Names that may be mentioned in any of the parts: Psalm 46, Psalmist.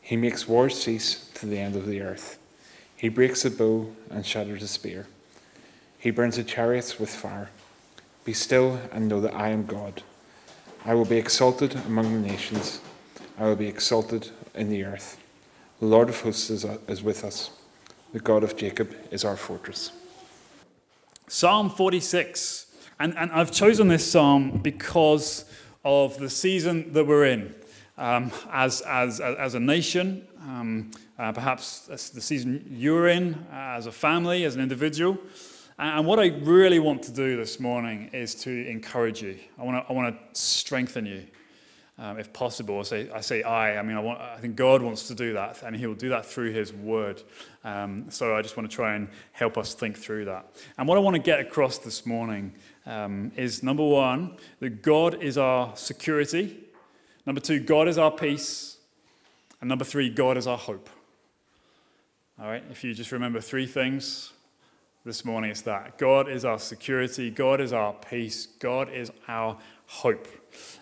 He makes war cease to the end of the earth. He breaks the bow and shatters the spear. He burns the chariots with fire. Be still and know that I am God. I will be exalted among the nations. I will be exalted in the earth. The Lord of hosts is with us. The God of Jacob is our fortress. Psalm 46. And I've chosen this psalm because of the season that we're in. As a nation, perhaps that's the season you're in, as a family, as an individual. And what I really want to do this morning is to encourage you. I want to strengthen you, if possible. I think God wants to do that, and He will do that through His Word. So I just want to try and help us think through that. And what I want to get across this morning is, number one, that God is our security. Number two, God is our peace. And number three, God is our hope. All right, if you just remember three things this morning, it's that. God is our security. God is our peace. God is our hope.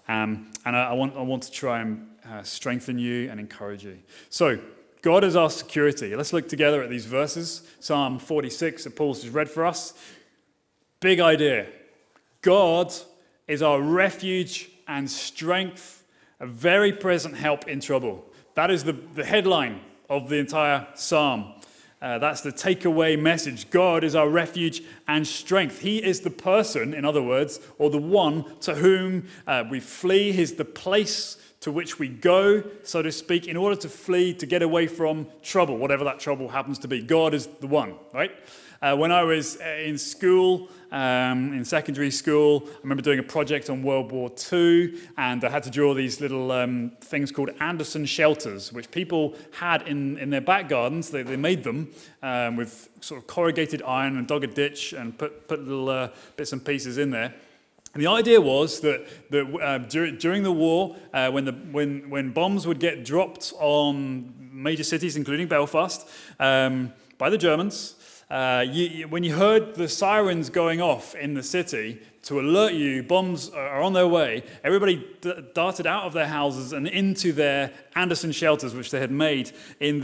And I want to try and strengthen you and encourage you. So, God is our security. Let's look together at these verses. Psalm 46 that Paul's just read for us. Big idea. God is our refuge and strength. A very present help in trouble. That is the headline of the entire psalm. That's the takeaway message. God is our refuge and strength. He is the person, in other words, or the one to whom we flee. He's the place to which we go, so to speak, in order to flee, to get away from trouble, whatever that trouble happens to be. God is the one, right? When I was in school, in secondary school, I remember doing a project on World War II, and I had to draw these little things called Anderson shelters, which people had in their back gardens. They made them with sort of corrugated iron and dug a ditch and put little bits and pieces in there. And the idea was that during the war, when bombs would get dropped on major cities, including Belfast, by the Germans, when you heard the sirens going off in the city to alert you, bombs are on their way, everybody darted out of their houses and into their Anderson shelters, which they had made in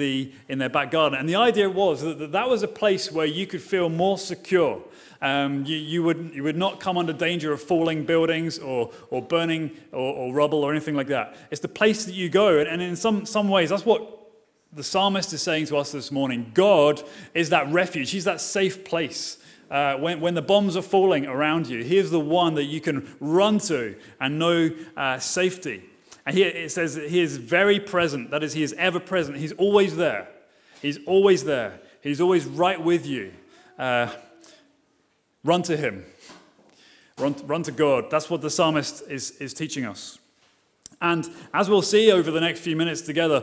their back garden. And the idea was that was a place where you could feel more secure. You would not come under danger of falling buildings or burning or rubble or anything like that. It's the place that you go, and in some ways, that's what the psalmist is saying to us this morning. God is that refuge. He's that safe place. When the bombs are falling around you, He is the one that you can run to and know safety. And here it says that He is very present. That is, He is ever present. He's always there. He's always there. He's always right with you. Run to Him. Run to God. That's what the psalmist is teaching us. And as we'll see over the next few minutes together,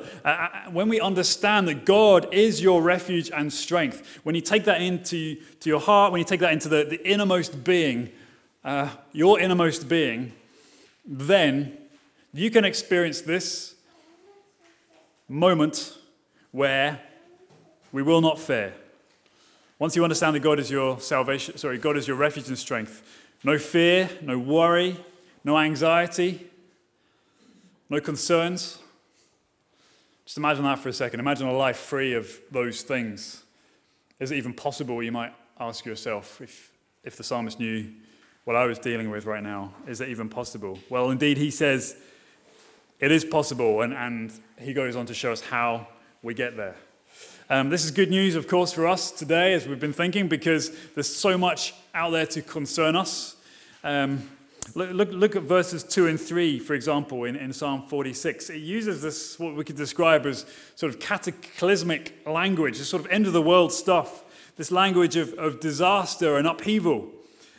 when we understand that God is your refuge and strength, when you take that into your heart, when you take that into the innermost being, your innermost being, then you can experience this moment where we will not fear. Once you understand that God is your salvation, God is your refuge and strength, no fear, no worry, no anxiety. No concerns. Just imagine that for a second. Imagine a life free of those things. Is it even possible, you might ask yourself, if the psalmist knew what I was dealing with right now, is it even possible? Well, indeed, he says it is possible, and he goes on to show us how we get there. This is good news, of course, for us today, as we've been thinking, because there's so much out there to concern us. Look at verses 2 and 3, for example, in Psalm 46. It uses this, what we could describe as sort of cataclysmic language, this sort of end-of-the-world stuff, this language of disaster and upheaval.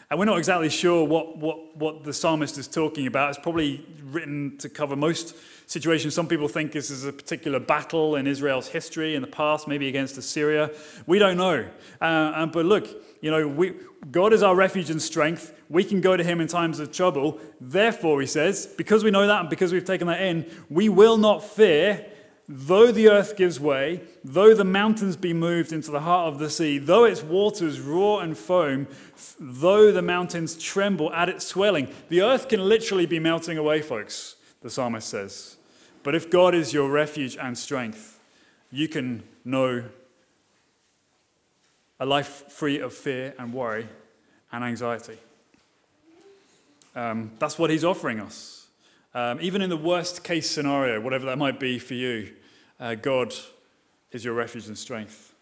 And we're not exactly sure what the psalmist is talking about. It's probably written to cover most situations. Some people think this is a particular battle in Israel's history in the past, maybe against Assyria. We don't know. But look, you know, God is our refuge and strength. We can go to him in times of trouble. Therefore, he says, because we know that and because we've taken that in, we will not fear. Though the earth gives way, though the mountains be moved into the heart of the sea, though its waters roar and foam, though the mountains tremble at its swelling. The earth can literally be melting away, folks, the psalmist says. But if God is your refuge and strength, you can know a life free of fear and worry and anxiety. That's what he's offering us. Even in the worst case scenario, whatever that might be for you, God is your refuge and strength.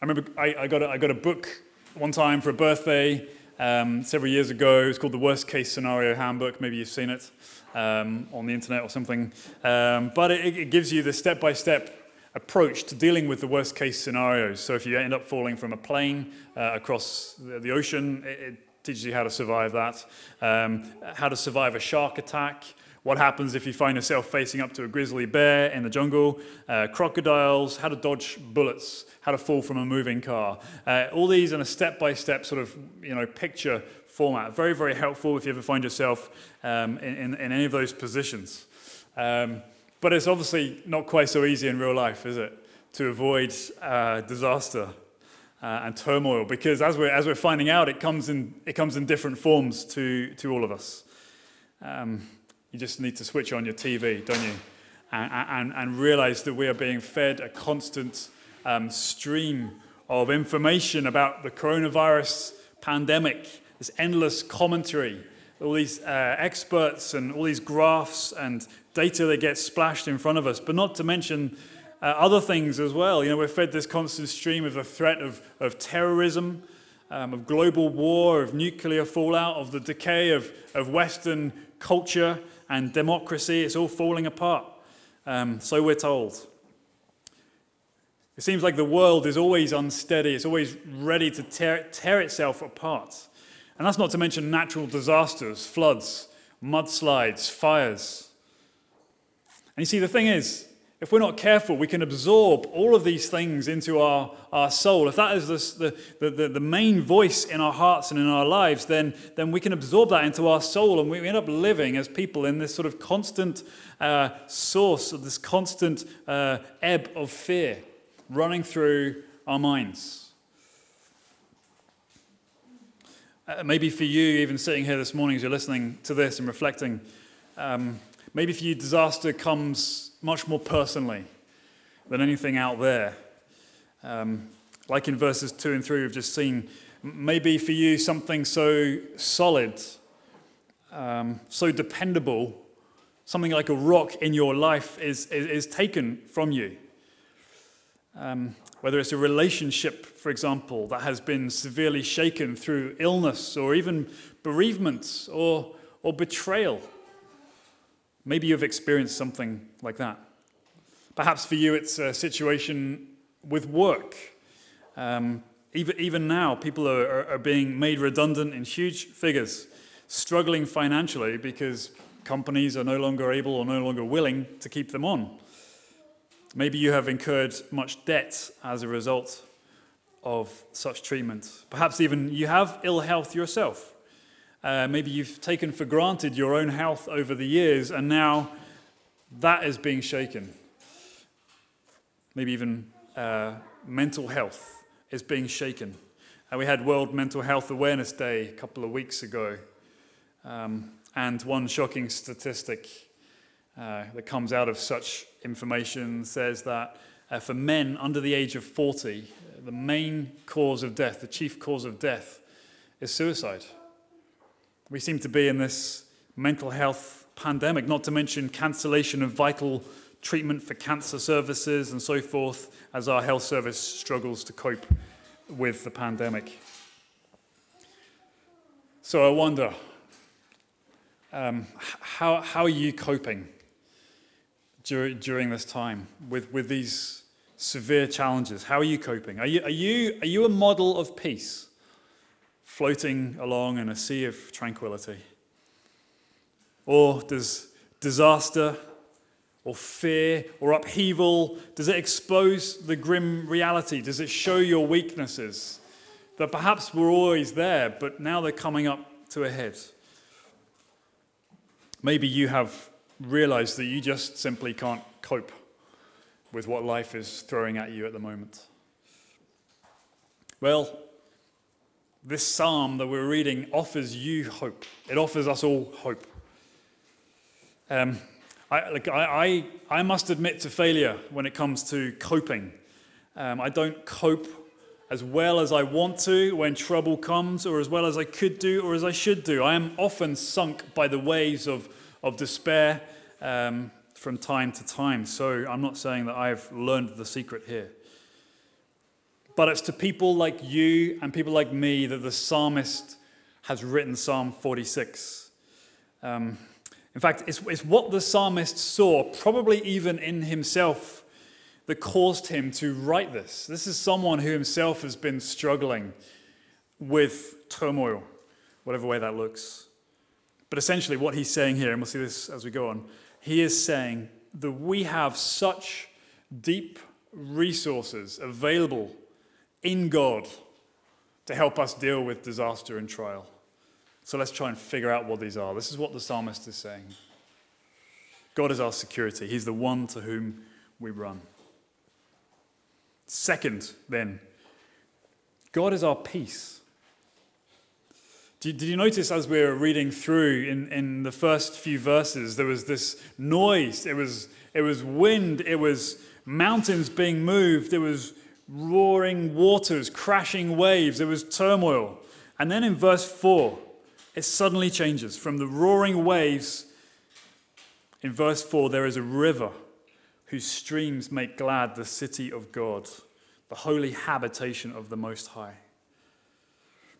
I remember I got a book one time for a birthday several years ago. It's called The Worst Case Scenario Handbook. Maybe you've seen it on the internet or something. But it gives you the step-by-step approach to dealing with the worst case scenarios. So if you end up falling from a plane across the ocean, it teaches you how to survive that, how to survive a shark attack, what happens if you find yourself facing up to a grizzly bear in the jungle, crocodiles, how to dodge bullets, how to fall from a moving car. All these in a step-by-step sort of, you know, picture format. Very, very helpful if you ever find yourself in any of those positions. But it's obviously not quite so easy in real life, is it, to avoid disaster and turmoil? Because as we're finding out, it comes in different forms to all of us. You just need to switch on your TV, don't you? And realize that we are being fed a constant stream of information about the coronavirus pandemic, this endless commentary, all these experts and all these graphs and data that gets splashed in front of us, but not to mention other things as well. You know, we're fed this constant stream of the threat of terrorism, of global war, of nuclear fallout, of the decay of Western culture and democracy. It's all falling apart, so we're told. It seems like the world is always unsteady. It's always ready to tear itself apart. And that's not to mention natural disasters, floods, mudslides, fires. And you see, the thing is, if we're not careful, we can absorb all of these things into our soul. If that is the main voice in our hearts and in our lives, then we can absorb that into our soul, and we end up living as people in this sort of constant source of this constant ebb of fear running through our minds. Maybe for you, even sitting here this morning as you're listening to this and reflecting, maybe for you, disaster comes much more personally than anything out there. Like in verses 2 and 3 we've just seen, maybe for you something so solid, so dependable, something like a rock in your life is taken from you. Whether it's a relationship, for example, that has been severely shaken through illness or even bereavement or betrayal. Maybe you've experienced something like that. Perhaps for you, it's a situation with work. Even now, people are being made redundant in huge figures, struggling financially because companies are no longer able or no longer willing to keep them on. Maybe you have incurred much debt as a result of such treatment. Perhaps even you have ill health yourself. Maybe you've taken for granted your own health over the years, and now that is being shaken. Maybe even mental health is being shaken. And we had World Mental Health Awareness Day a couple of weeks ago. And one shocking statistic that comes out of such information says that for men under the age of 40, the main cause of death, the chief cause of death, is suicide. We seem to be in this mental health pandemic, not to mention cancellation of vital treatment for cancer services and so forth, as our health service struggles to cope with the pandemic. So I wonder, how are you coping during this time with these severe challenges? How are you coping? Are you a model of peace floating along in a sea of tranquility? Or does disaster or fear or upheaval, does it expose the grim reality? Does it show your weaknesses that perhaps were always there, but now they're coming up to a head? Maybe you have realized that you just simply can't cope with what life is throwing at you at the moment. Well, this psalm that we're reading offers you hope. It offers us all hope. I must admit to failure when it comes to coping. I don't cope as well as I want to when trouble comes, or as well as I could do or as I should do. I am often sunk by the waves of despair from time to time. So I'm not saying that I've learned the secret here. But it's to people like you and people like me that the psalmist has written Psalm 46. In fact, it's what the psalmist saw, probably even in himself, that caused him to write this. This is someone who himself has been struggling with turmoil, whatever way that looks. But essentially what he's saying here, and we'll see this as we go on, he is saying that we have such deep resources available in God to help us deal with disaster and trial. So let's try and figure out what these are. This is what the psalmist is saying. God is our security. He's the one to whom we run. Second, then, God is our peace. Did you notice as we were reading through in the first few verses, there was this noise. It was wind. It was mountains being moved. It was roaring waters, crashing waves. It was turmoil. And then in verse 4, it suddenly changes. From the roaring waves, in verse 4, there is a river whose streams make glad the city of God, the holy habitation of the Most High.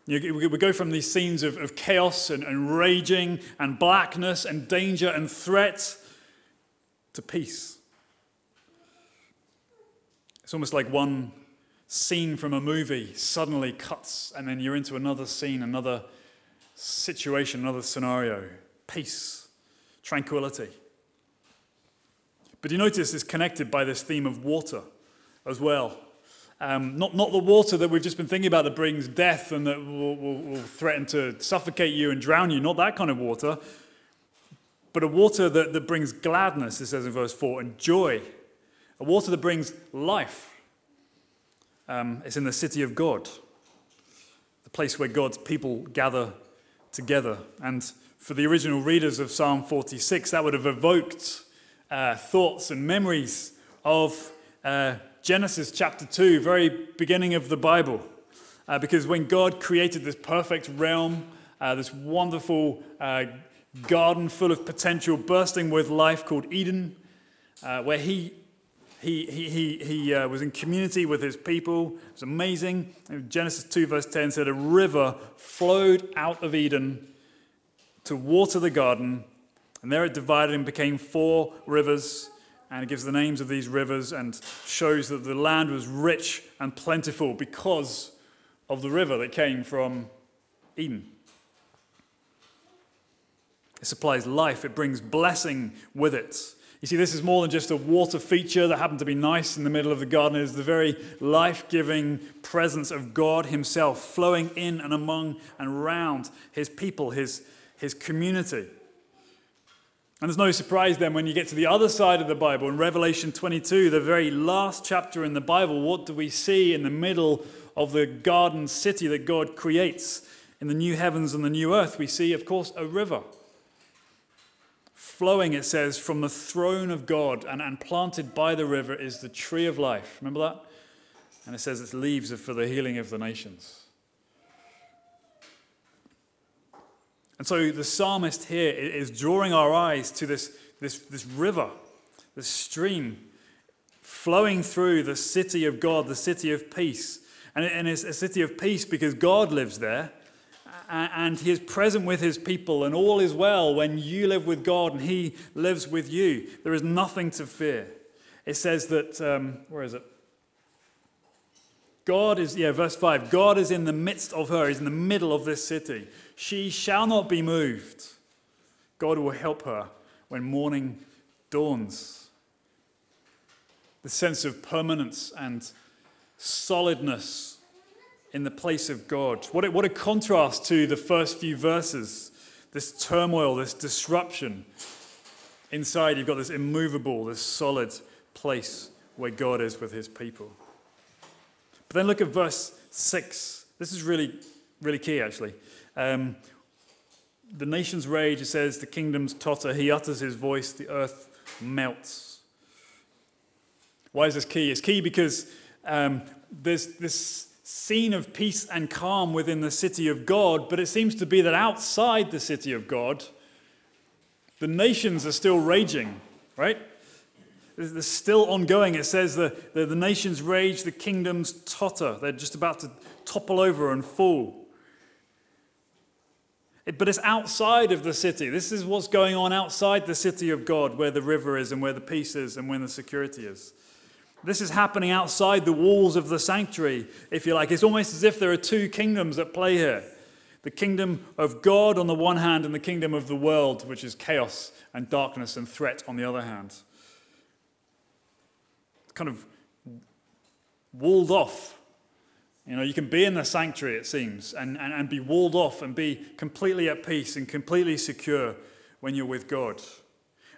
We go from these scenes of chaos and raging and blackness and danger and threat to peace. It's almost like one scene from a movie suddenly cuts and then you're into another scene, another situation, another scenario. Peace, tranquility. But you notice it's connected by this theme of water as well. Not the water that we've just been thinking about that brings death and that will threaten to suffocate you and drown you, not that kind of water, but a water that brings gladness, it says in verse 4, and joy, a water that brings life. It's in the city of God, the place where God's people gather together. And for the original readers of Psalm 46, that would have evoked thoughts and memories of Genesis chapter 2, very beginning of the Bible. Because when God created this perfect realm, this wonderful garden full of potential, bursting with life called Eden, where he was in community with his people. It was amazing. Genesis 2 verse 10 said a river flowed out of Eden to water the garden, and there it divided and became four rivers. And it gives the names of these rivers and shows that the land was rich and plentiful because of the river that came from Eden. It supplies life. It brings blessing with it. You see, this is more than just a water feature that happened to be nice in the middle of the garden. It is the very life-giving presence of God himself flowing in and among and round his people, his community. And there's no surprise then when you get to the other side of the Bible, in Revelation 22, the very last chapter in the Bible, what do we see in the middle of the garden city that God creates in the new heavens and the new earth? We see, of course, a river flowing, it says, from the throne of God, and planted by the river is the tree of life. Remember that? And it says its leaves are for the healing of the nations. And so the psalmist here is drawing our eyes to this river, this stream flowing through the city of God, the city of peace. And it's a city of peace because God lives there and he is present with his people, and all is well when you live with God and he lives with you. There is nothing to fear. It says that, where is it? God is, verse 5, God is in the midst of her. He's in the middle of this city. She shall not be moved. God will help her when morning dawns. The sense of permanence and solidness in the place of God. What a contrast to the first few verses. This turmoil, this disruption. Inside you've got this immovable, this solid place where God is with his people. But then look at verse 6. This is really, really key, actually. The nations rage, it says, the kingdoms totter. He utters his voice, the earth melts. Why is this key? It's key because there's this scene of peace and calm within the city of God, but it seems to be that outside the city of God, the nations are still raging, right? It's still ongoing. It says that the nations rage, the kingdoms totter. They're just about to topple over and fall. But it's outside of the city. This is what's going on outside the city of God, where the river is and where the peace is and where the security is. This is happening outside the walls of the sanctuary, if you like. It's almost as if there are two kingdoms at play here. The kingdom of God on the one hand and the kingdom of the world, which is chaos and darkness and threat on the other hand. Kind of walled off. You can be in the sanctuary, it seems, and be walled off and be completely at peace and completely secure when you're with God.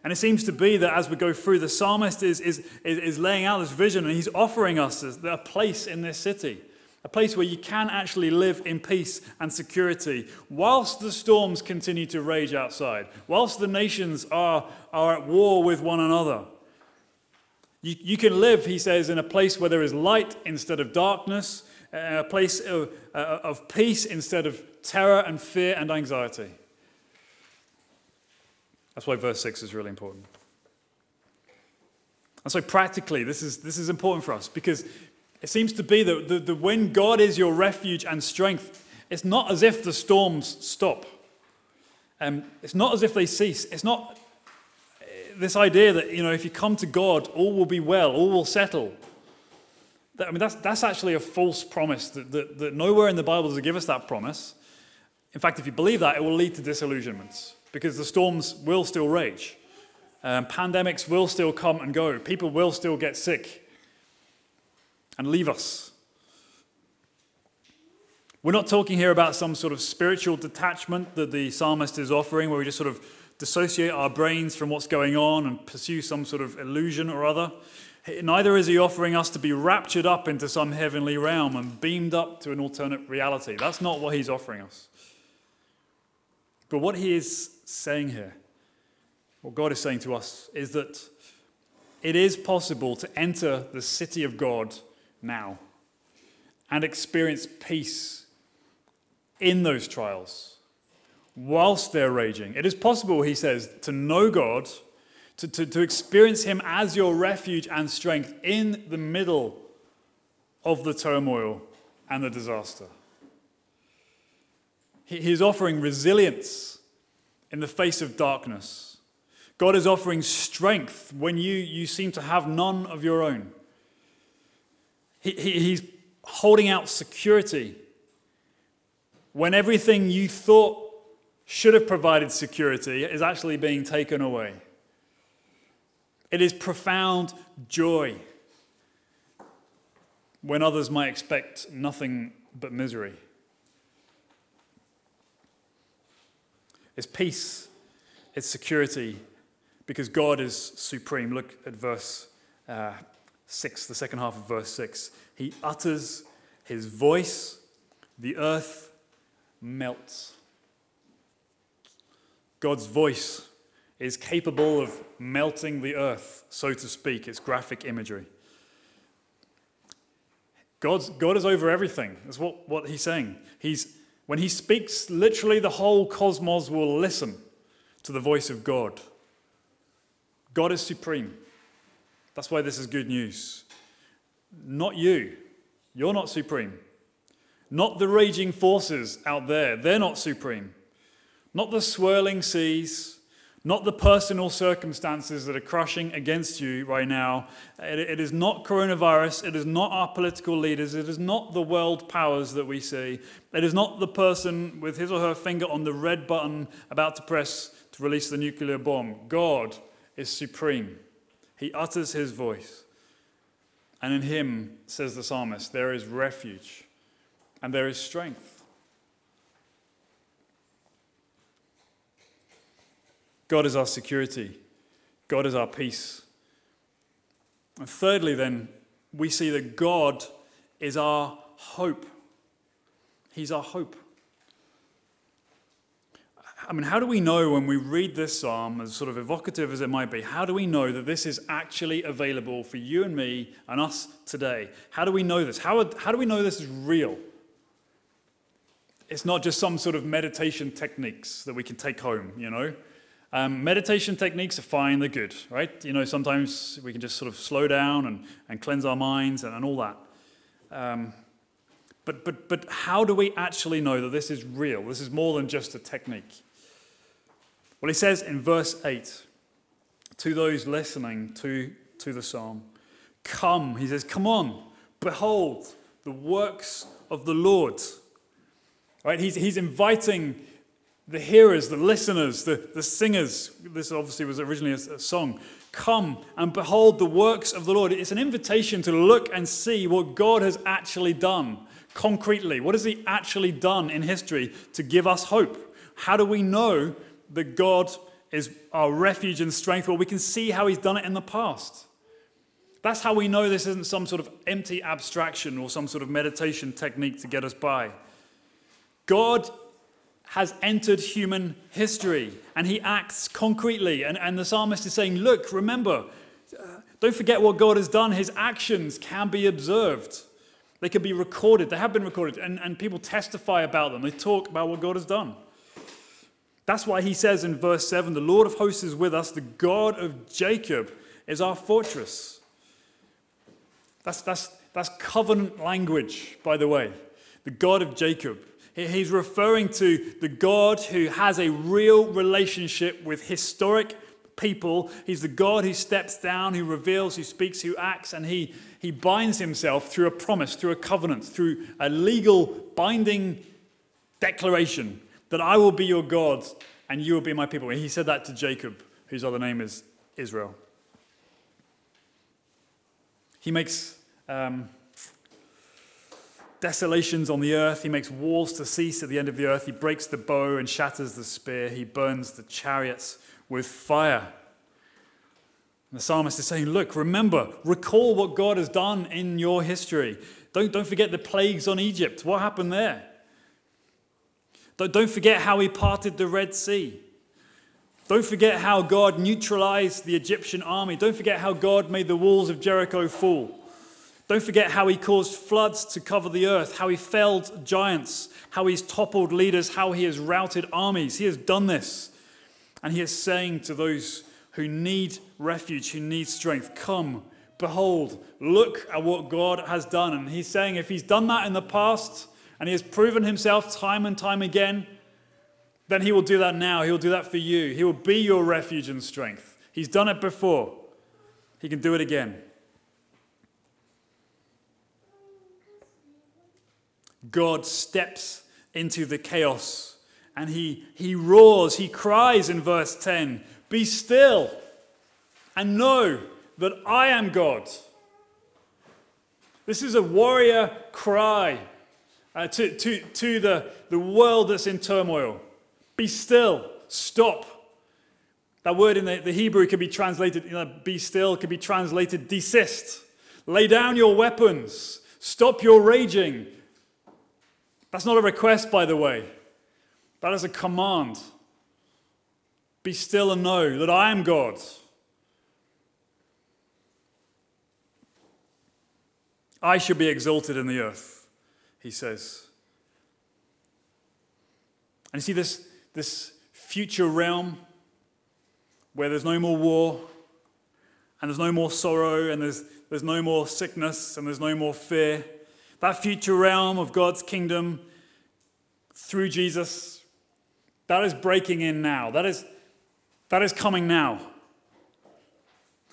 And it seems to be that as we go through, the psalmist is laying out this vision, and he's offering us a place in this city, a place where you can actually live in peace and security whilst the storms continue to rage outside, whilst the nations are at war with one another. You can live, he says, in a place where there is light instead of darkness, a place of peace instead of terror and fear and anxiety. That's why verse 6 is really important. And so practically, this is important for us, because it seems to be that the when God is your refuge and strength, it's not as if the storms stop. It's not as if they cease. It's not this idea that, if you come to God, all will be well, all will settle. That's actually a false promise. That nowhere in the Bible does it give us that promise. In fact, if you believe that, it will lead to disillusionments, because the storms will still rage. Pandemics will still come and go. People will still get sick and leave us. We're not talking here about some sort of spiritual detachment that the psalmist is offering, where we just sort of dissociate our brains from what's going on and pursue some sort of illusion or other. Neither is he offering us to be raptured up into some heavenly realm and beamed up to an alternate reality. That's not what he's offering us. But what he is saying here, what God is saying to us, is that it is possible to enter the city of God now and experience peace in those trials, whilst they're raging. It is possible, he says, to know God, to experience him as your refuge and strength in the middle of the turmoil and the disaster. He's offering resilience in the face of darkness. God is offering strength when you seem to have none of your own. He's holding out security when everything you thought should have provided security is actually being taken away. It is profound joy when others might expect nothing but misery. It's peace, it's security, because God is supreme. Look at verse 6, the second half of verse 6. He utters his voice, the earth melts. God's voice is capable of melting the earth, so to speak. It's graphic imagery. God is over everything. That's what he's saying. When he speaks, literally the whole cosmos will listen to the voice of God. God is supreme. That's why this is good news. Not you. You're not supreme. Not the raging forces out there. They're not supreme. Not the swirling seas, not the personal circumstances that are crushing against you right now. It is not coronavirus. It is not our political leaders. It is not the world powers that we see. It is not the person with his or her finger on the red button about to press to release the nuclear bomb. God is supreme. He utters his voice. And in him, says the psalmist, there is refuge and there is strength. God is our security. God is our peace. And thirdly, then, we see that God is our hope. He's our hope. I mean, how do we know when we read this psalm, as sort of evocative as it might be, how do we know that this is actually available for you and me and us today? How do we know this? How do we know this is real? It's not just some sort of meditation techniques that we can take home, you know? Meditation techniques are fine, they're good, right? You know, sometimes we can just sort of slow down and cleanse our minds and all that. But how do we actually know that this is real? This is more than just a technique. Well, he says in verse 8, to those listening to the psalm, come, he says, come on, behold the works of the Lord. Right? He's inviting the hearers, the listeners, the singers, this obviously was originally a song, come and behold the works of the Lord. It's an invitation to look and see what God has actually done concretely. What has he actually done in history to give us hope? How do we know that God is our refuge and strength? Well, we can see how he's done it in the past. That's how we know this isn't some sort of empty abstraction or some sort of meditation technique to get us by. God has entered human history, and he acts concretely. And the psalmist is saying, look, remember, don't forget what God has done. His actions can be observed. They can be recorded. They have been recorded, and people testify about them. They talk about what God has done. That's why he says in verse 7, the Lord of hosts is with us. The God of Jacob is our fortress. That's covenant language, by the way. The God of Jacob. He's referring to the God who has a real relationship with historic people. He's the God who steps down, who reveals, who speaks, who acts, and he binds himself through a promise, through a covenant, through a legal binding declaration that I will be your God and you will be my people. And he said that to Jacob, whose other name is Israel. He makes desolations on the earth. He makes wars to cease at the end of the earth. He breaks the bow and shatters the spear. He burns the chariots with fire. And the psalmist is saying, look, remember, recall what God has done in your history. Don't forget the plagues on Egypt. What happened there? Don't forget how he parted the Red Sea. Don't forget how God neutralized the Egyptian army. Don't forget how God made the walls of Jericho fall. Don't forget how he caused floods to cover the earth, how he felled giants, how he's toppled leaders, how he has routed armies. He has done this. And he is saying to those who need refuge, who need strength, come, behold, look at what God has done. And he's saying if he's done that in the past and he has proven himself time and time again, then he will do that now. He will do that for you. He will be your refuge and strength. He's done it before. He can do it again. God steps into the chaos and he roars, he cries in verse 10, be still and know that I am God. This is a warrior cry to the world that's in turmoil. Be still, stop. That word in the Hebrew could be translated, be still, could be translated desist. Lay down your weapons, stop your raging. That's not a request, by the way. That is a command. Be still and know that I am God. I should be exalted in the earth, he says. And you see this future realm where there's no more war and there's no more sorrow and there's no more sickness and there's no more fear. That future realm of God's kingdom through Jesus, that is breaking in now. That is That is coming now.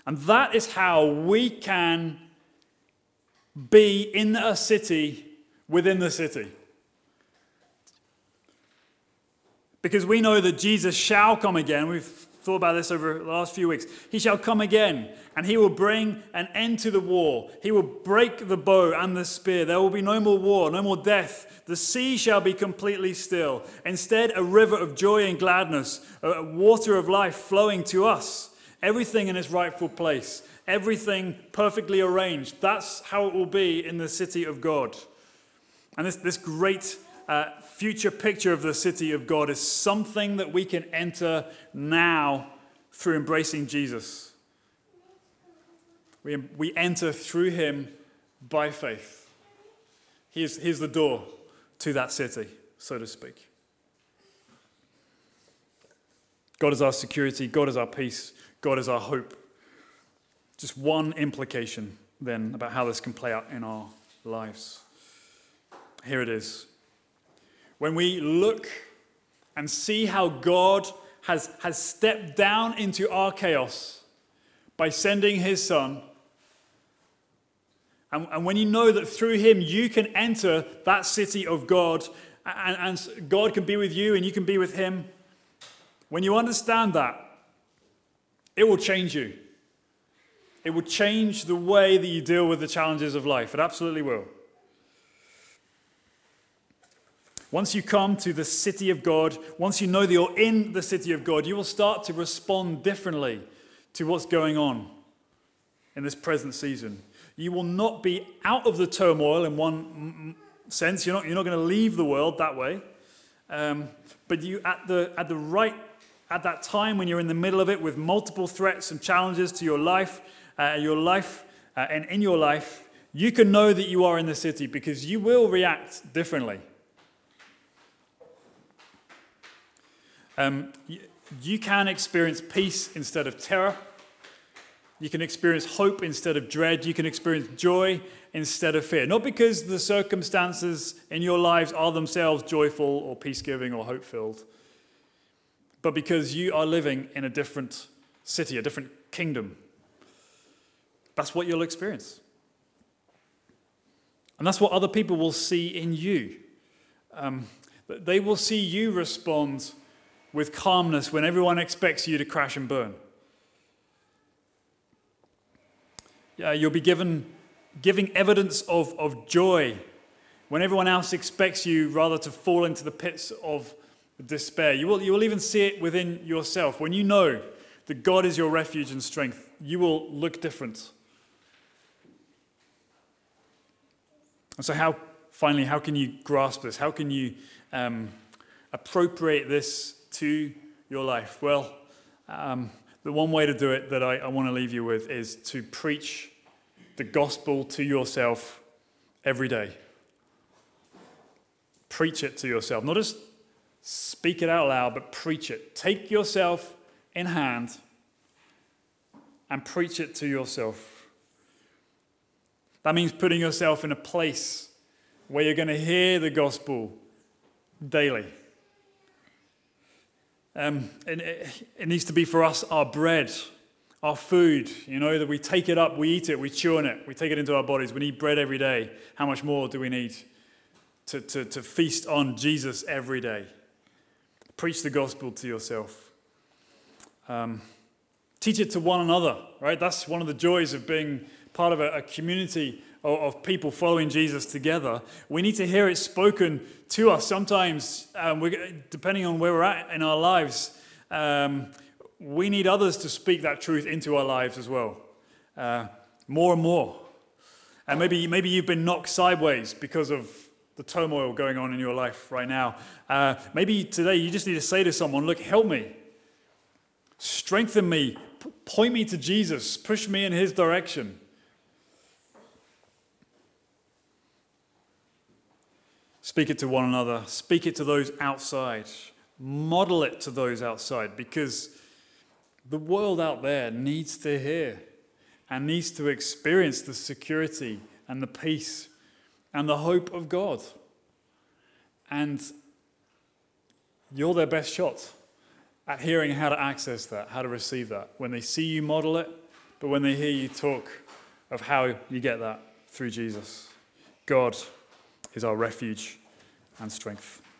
And that is how we can be in a city within the city. Because we know that Jesus shall come again. We've thought about this over the last few weeks. He shall come again, and he will bring an end to the war. He will break the bow and the spear. There will be no more war, no more death. The sea shall be completely still. Instead, a river of joy and gladness, a water of life flowing to us. Everything in its rightful place. Everything perfectly arranged. That's how it will be in the city of God. And this great future picture of the city of God is something that we can enter now through embracing Jesus. We enter through him by faith. He's the door to that city, so to speak. God is our security. God is our peace. God is our hope. Just one implication then about how this can play out in our lives. Here it is. When we look and see how God has stepped down into our chaos by sending his son, and when you know that through him you can enter that city of God, and God can be with you and you can be with him, when you understand that, it will change you. It will change the way that you deal with the challenges of life. It absolutely will. Once you come to the city of God, once you know that you're in the city of God, you will start to respond differently to what's going on in this present season. You will not be out of the turmoil in one sense. You're not going to leave the world that way. But you at the right at that time when you're in the middle of it with multiple threats and challenges to your life, you can know that you are in the city because you will react differently. You can experience peace instead of terror. You can experience hope instead of dread. You can experience joy instead of fear. Not because the circumstances in your lives are themselves joyful or peace-giving or hope-filled, but because you are living in a different city, a different kingdom. That's what you'll experience. And that's what other people will see in you. They will see you respond with calmness when everyone expects you to crash and burn. Yeah, you'll be giving evidence of joy when everyone else expects you rather to fall into the pits of despair. You will even see it within yourself. When you know that God is your refuge and strength, you will look different. And so finally, how can you grasp this? How can you appropriate this to your life? Well, the one way to do it that I want to leave you with is to preach the gospel to yourself every day. Preach it to yourself. Not just speak it out loud, but preach it. Take yourself in hand and preach it to yourself. That means putting yourself in a place where you're going to hear the gospel daily. And it needs to be for us our bread, our food, that we take it up, we eat it, we chew on it, we take it into our bodies. We need bread every day. How much more do we need to feast on Jesus every day? Preach the gospel to yourself. Teach it to one another, right? That's one of the joys of being part of a community of people following Jesus together. We need to hear it spoken to us. Sometimes, depending on where we're at in our lives, we need others to speak that truth into our lives as well, more and more. And maybe you've been knocked sideways because of the turmoil going on in your life right now. Maybe today you just need to say to someone, look, help me, strengthen me, point me to Jesus, push me in his direction. Speak it to one another. Speak it to those outside. Model it to those outside, because the world out there needs to hear and needs to experience the security and the peace and the hope of God. And you're their best shot at hearing how to access that, how to receive that. When they see you model it, but when they hear you talk of how you get that through Jesus. God is our refuge and strength.